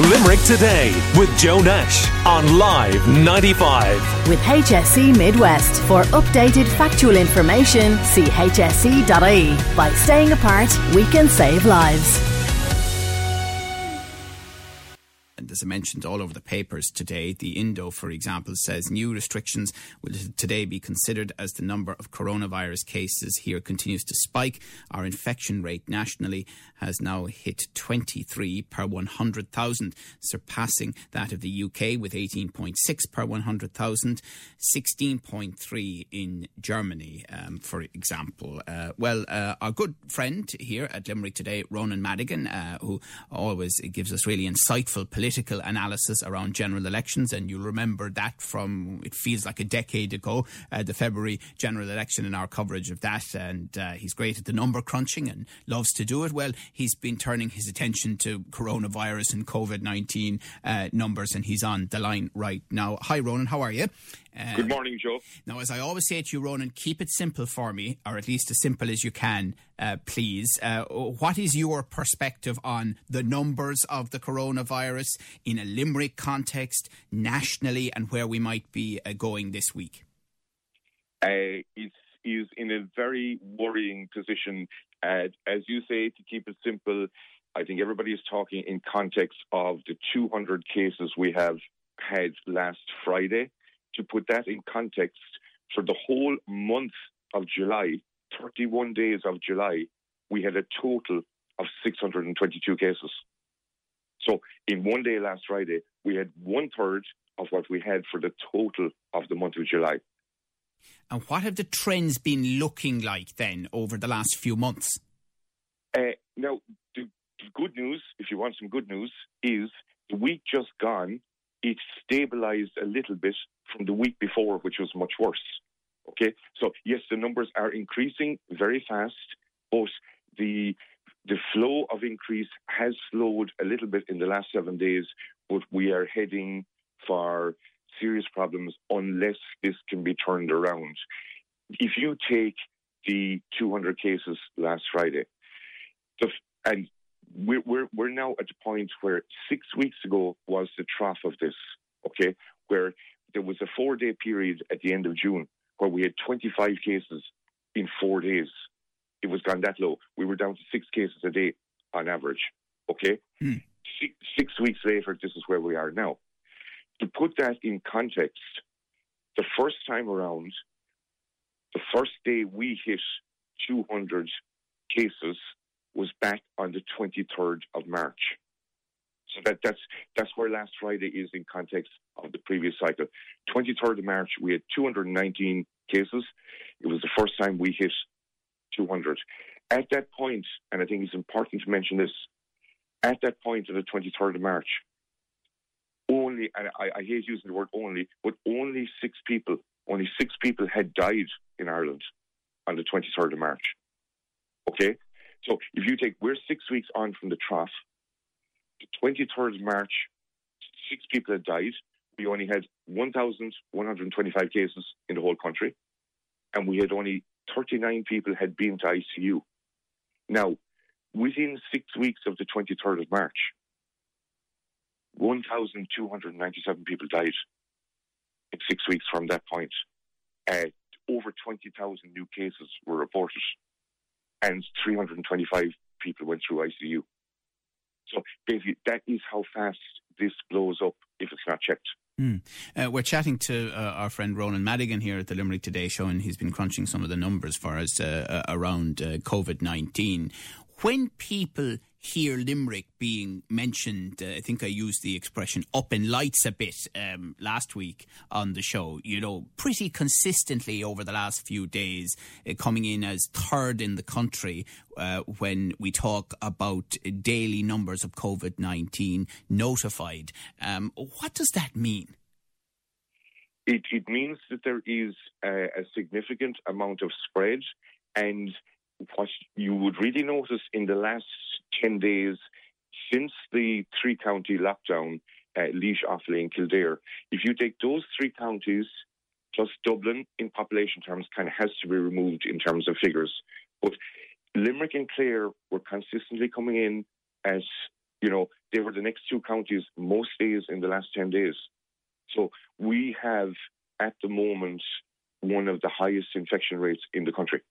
Limerick Today with Joe Nash on Live 95. With HSE Midwest. For updated factual information, see hse.ie. By staying apart, we can save lives. As I mentioned, all over the papers today, the Indo, for example, says new restrictions will today be considered as the number of coronavirus cases here continues to spike. Our infection rate nationally has now hit 23 per 100,000, surpassing that of the UK with 18.6 per 100,000, 16.3 in Germany, for example. Our good friend here at Limerick Today, Ronan Madigan, who always gives us really insightful political analysis around general elections, and you'll remember that from, it feels like a decade ago, the February general election and our coverage of that, and he's great at the number crunching and loves to do it. Well, he's been turning his attention to coronavirus and COVID-19 numbers, and he's on the line right now. Hi Ronan, how are you? Good morning, Joe. Now, as I always say to you, Ronan, keep it simple for me, or at least as simple as you can, please. What is your perspective on the numbers of the coronavirus in a Limerick context, nationally, and where we might be going this week? It is in a very worrying position. As you say, to keep it simple, I think everybody is talking in context of the 200 cases we have had last Friday. To put that in context, for the whole month of July, 31 days of July, we had a total of 622 cases. So in one day last Friday, we had one-third of what we had for the total of the month of July. And what have the trends been looking like then over the last few months? Now, the good news, if you want some good news, is the week just gone, it stabilised a little bit from the week before, which was much worse. Okay, so yes, the numbers are increasing very fast, but the flow of increase has slowed a little bit in the last 7 days, but we are heading for serious problems unless this can be turned around. If you take the 200 cases last Friday, and we're now at the point where 6 weeks ago was the trough of this, okay, where there was a 4-day period at the end of June where we had 25 cases in 4 days. It was gone that low. We were down to 6 cases a day on average, okay? Mm. 6 weeks later, this is where we are now. To put that in context, the first time around, the first day we hit 200 cases was back on the 23rd of March. So that's where last Friday is in context of the previous cycle. 23rd of March, we had 219 cases. It was the first time we hit 200. At that point, and I think it's important to mention this, at that point on the 23rd of March, only, and I hate using the word only, but only six people had died in Ireland on the 23rd of March. Okay? So if you take, we're 6 weeks on from the trough, the 23rd of March, 6 people had died. We only had 1,125 cases in the whole country, and we had only 39 people had been to ICU. Now, within 6 weeks of the 23rd of March, 1,297 people died in 6 weeks from that point. Over 20,000 new cases were reported, and 325 people went through ICU. So basically, that is how fast this blows up if it's not checked. Mm. We're chatting to our friend Ronan Madigan here at the Limerick Today Show, and he's been crunching some of the numbers for us around COVID-19. When people hear Limerick being mentioned, I think I used the expression up in lights a bit last week on the show, you know, pretty consistently over the last few days, coming in as third in the country when we talk about daily numbers of COVID-19 notified. What does that mean? It means that there is a significant amount of spread, and what you would really notice in the last 10 days since the three-county lockdown, Laois, Offaly and Kildare, if you take those three counties, plus Dublin in population terms, kind of has to be removed in terms of figures. But Limerick and Clare were consistently coming in as You know, they were the next two counties most days in the last 10 days. So we have, at the moment, one of the highest infection rates in the country.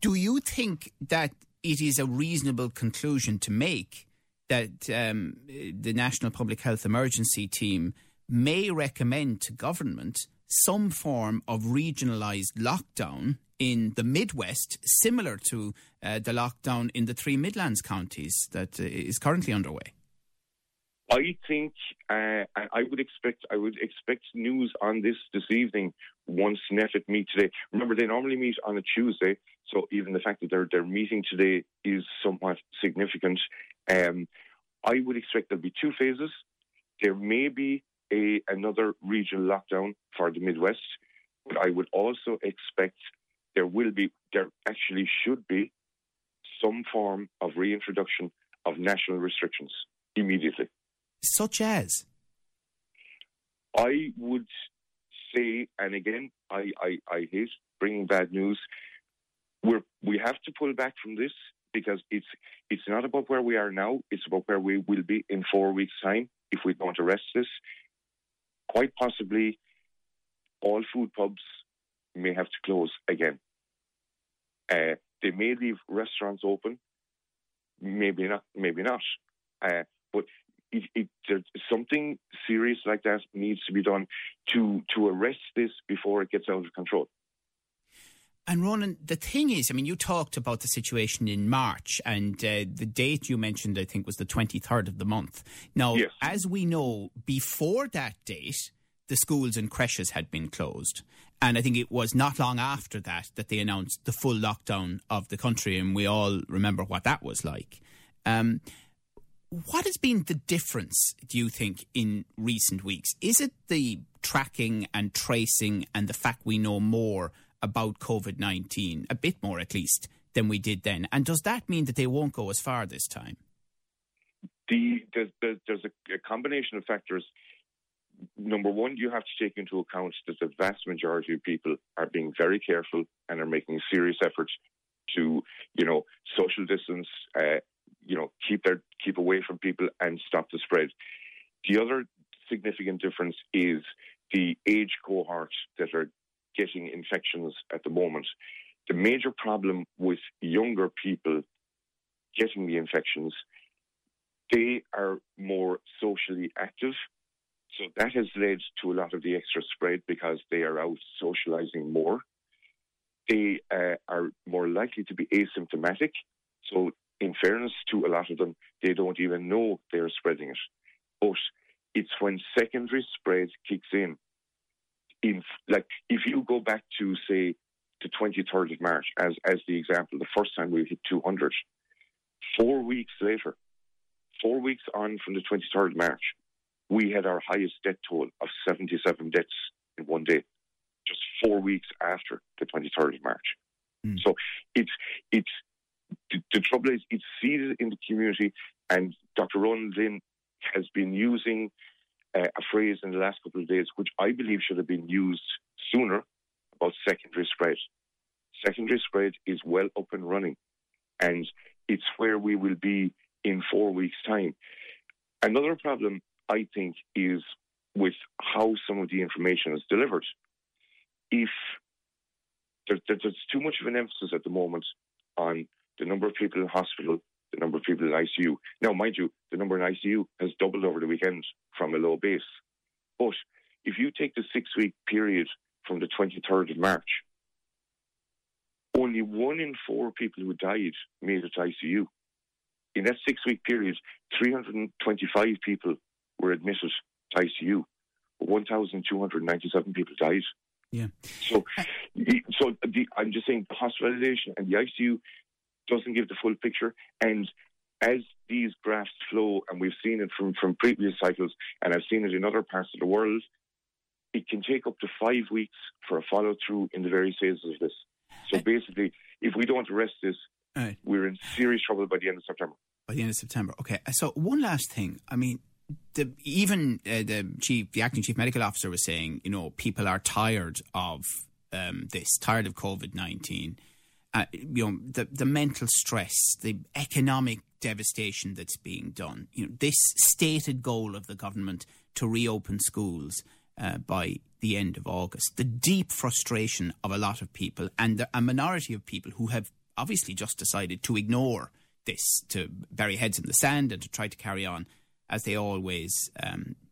Do you think that it is a reasonable conclusion to make that the National Public Health Emergency Team may recommend to government some form of regionalised lockdown in the Midwest, similar to the lockdown in the three Midlands counties that is currently underway? I think I would expect news on this evening once NPHET meet today. Remember, they normally meet on a Tuesday, so even the fact that they're meeting today is somewhat significant. I would expect there'll be two phases. There may be another regional lockdown for the Midwest, but I would also expect there should be some form of reintroduction of national restrictions immediately. Such as? I would say, and again, I hate bringing bad news, we have to pull back from this because it's not about where we are now, it's about where we will be in 4 weeks' time if we don't arrest this. Quite possibly, all food pubs may have to close again. They may leave restaurants open, maybe not. But something serious like that needs to be done to arrest this before it gets out of control. And Ronan, the thing is, I mean, you talked about the situation in March, and the date you mentioned, I think, was the 23rd of the month. Now, yes. As we know, before that date, the schools and creches had been closed. And I think it was not long after that they announced the full lockdown of the country, and we all remember what that was like. What has been the difference, do you think, in recent weeks? Is it the tracking and tracing and the fact we know more about COVID-19, a bit more at least, than we did then? And does that mean that they won't go as far this time? There's a combination of factors. Number one, you have to take into account that the vast majority of people are being very careful and are making serious efforts to, social distance, keep away from people and stop the spread. The other significant difference is the age cohort that are getting infections at the moment. The major problem with younger people getting the infections, they are more socially active. So that has led to a lot of the extra spread because they are out socializing more. They are more likely to be asymptomatic. So in fairness to a lot of them, they don't even know they're spreading it. But it's when secondary spread kicks in. If you go back to, say, the 23rd of March, as the example, the first time we hit 200, 4 weeks later, 4 weeks on from the 23rd of March, we had our highest death toll of 77 deaths in one day, just 4 weeks after the 23rd of March. Mm. So it's the trouble is it's seeded in the community, and Dr. Ron Lynn has been using a phrase in the last couple of days, which I believe should have been used sooner, about secondary spread. Secondary spread is well up and running, and it's where we will be in 4 weeks' time. Another problem, I think, is with how some of the information is delivered. If there's too much of an emphasis at the moment on the number of people in hospital, the number of people in ICU. Now, mind you, the number in ICU has doubled over the weekend from a low base. But if you take the 6-week period from the 23rd of March, only 1 in 4 people who died made it to ICU. In that 6-week period, 325 people were admitted to ICU. 1,297 people died. Yeah. So I'm just saying the hospitalization and the ICU doesn't give the full picture, and as these graphs flow, and we've seen it from previous cycles, and I've seen it in other parts of the world, it can take up to 5 weeks for a follow-through in the various phases of this. So basically, if we don't arrest this, right, we're in serious trouble by the end of September. By the end of September, okay. So one last thing, I mean, the acting chief medical officer was saying, people are tired of COVID-19. the mental stress, the economic devastation that's being done. You know, this stated goal of the government to reopen schools by the end of August, the deep frustration of a lot of people and a minority of people who have obviously just decided to ignore this, to bury heads in the sand and to try to carry on as they always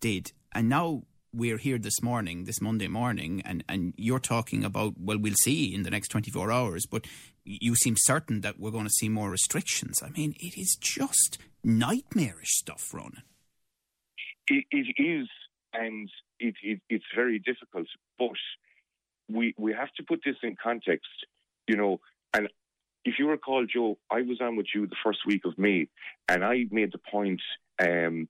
did. And now we're here this morning, this Monday morning, and you're talking about, well, we'll see in the next 24 hours, but you seem certain that we're going to see more restrictions. I mean, it is just nightmarish stuff, Ronan. It is, and it's very difficult, but we have to put this in context, you know, and if you recall, Joe, I was on with you the first week of May, and I made the point on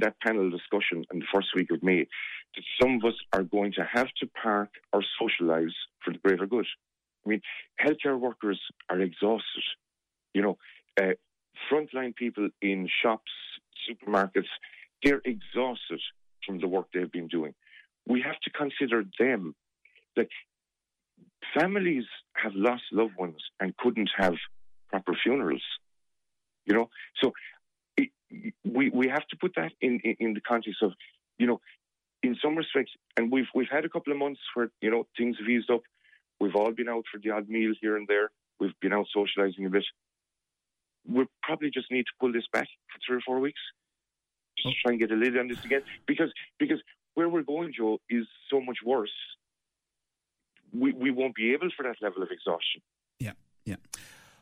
that panel discussion in the first week of May that some of us are going to have to park our social lives for the greater good. I mean, healthcare workers are exhausted. You know, frontline people in shops, supermarkets, they're exhausted from the work they've been doing. We have to consider them. That families have lost loved ones and couldn't have proper funerals. You know, so we have to put that in the context of, you know, in some respects, and we've had a couple of months where, you know, things have eased up. We've all been out for the odd meal here and there. We've been out socialising a bit. We'll probably just need to pull this back for 3 or 4 weeks. Just try and get a lid on this again. Because where we're going, Joe, is so much worse. We won't be able for that level of exhaustion. Yeah.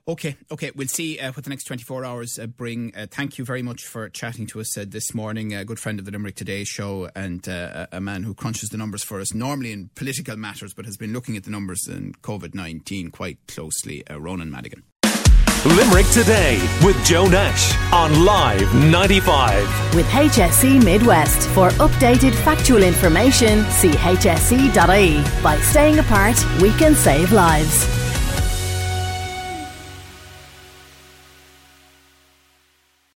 Okay. We'll see what the next 24 hours bring. Thank you very much for chatting to us this morning. A good friend of the Limerick Today show and a man who crunches the numbers for us normally in political matters, but has been looking at the numbers in COVID-19 quite closely, Ronan Madigan. Limerick Today with Joe Nash on Live 95. With HSE Midwest. For updated factual information, see hse.ie. By staying apart, we can save lives.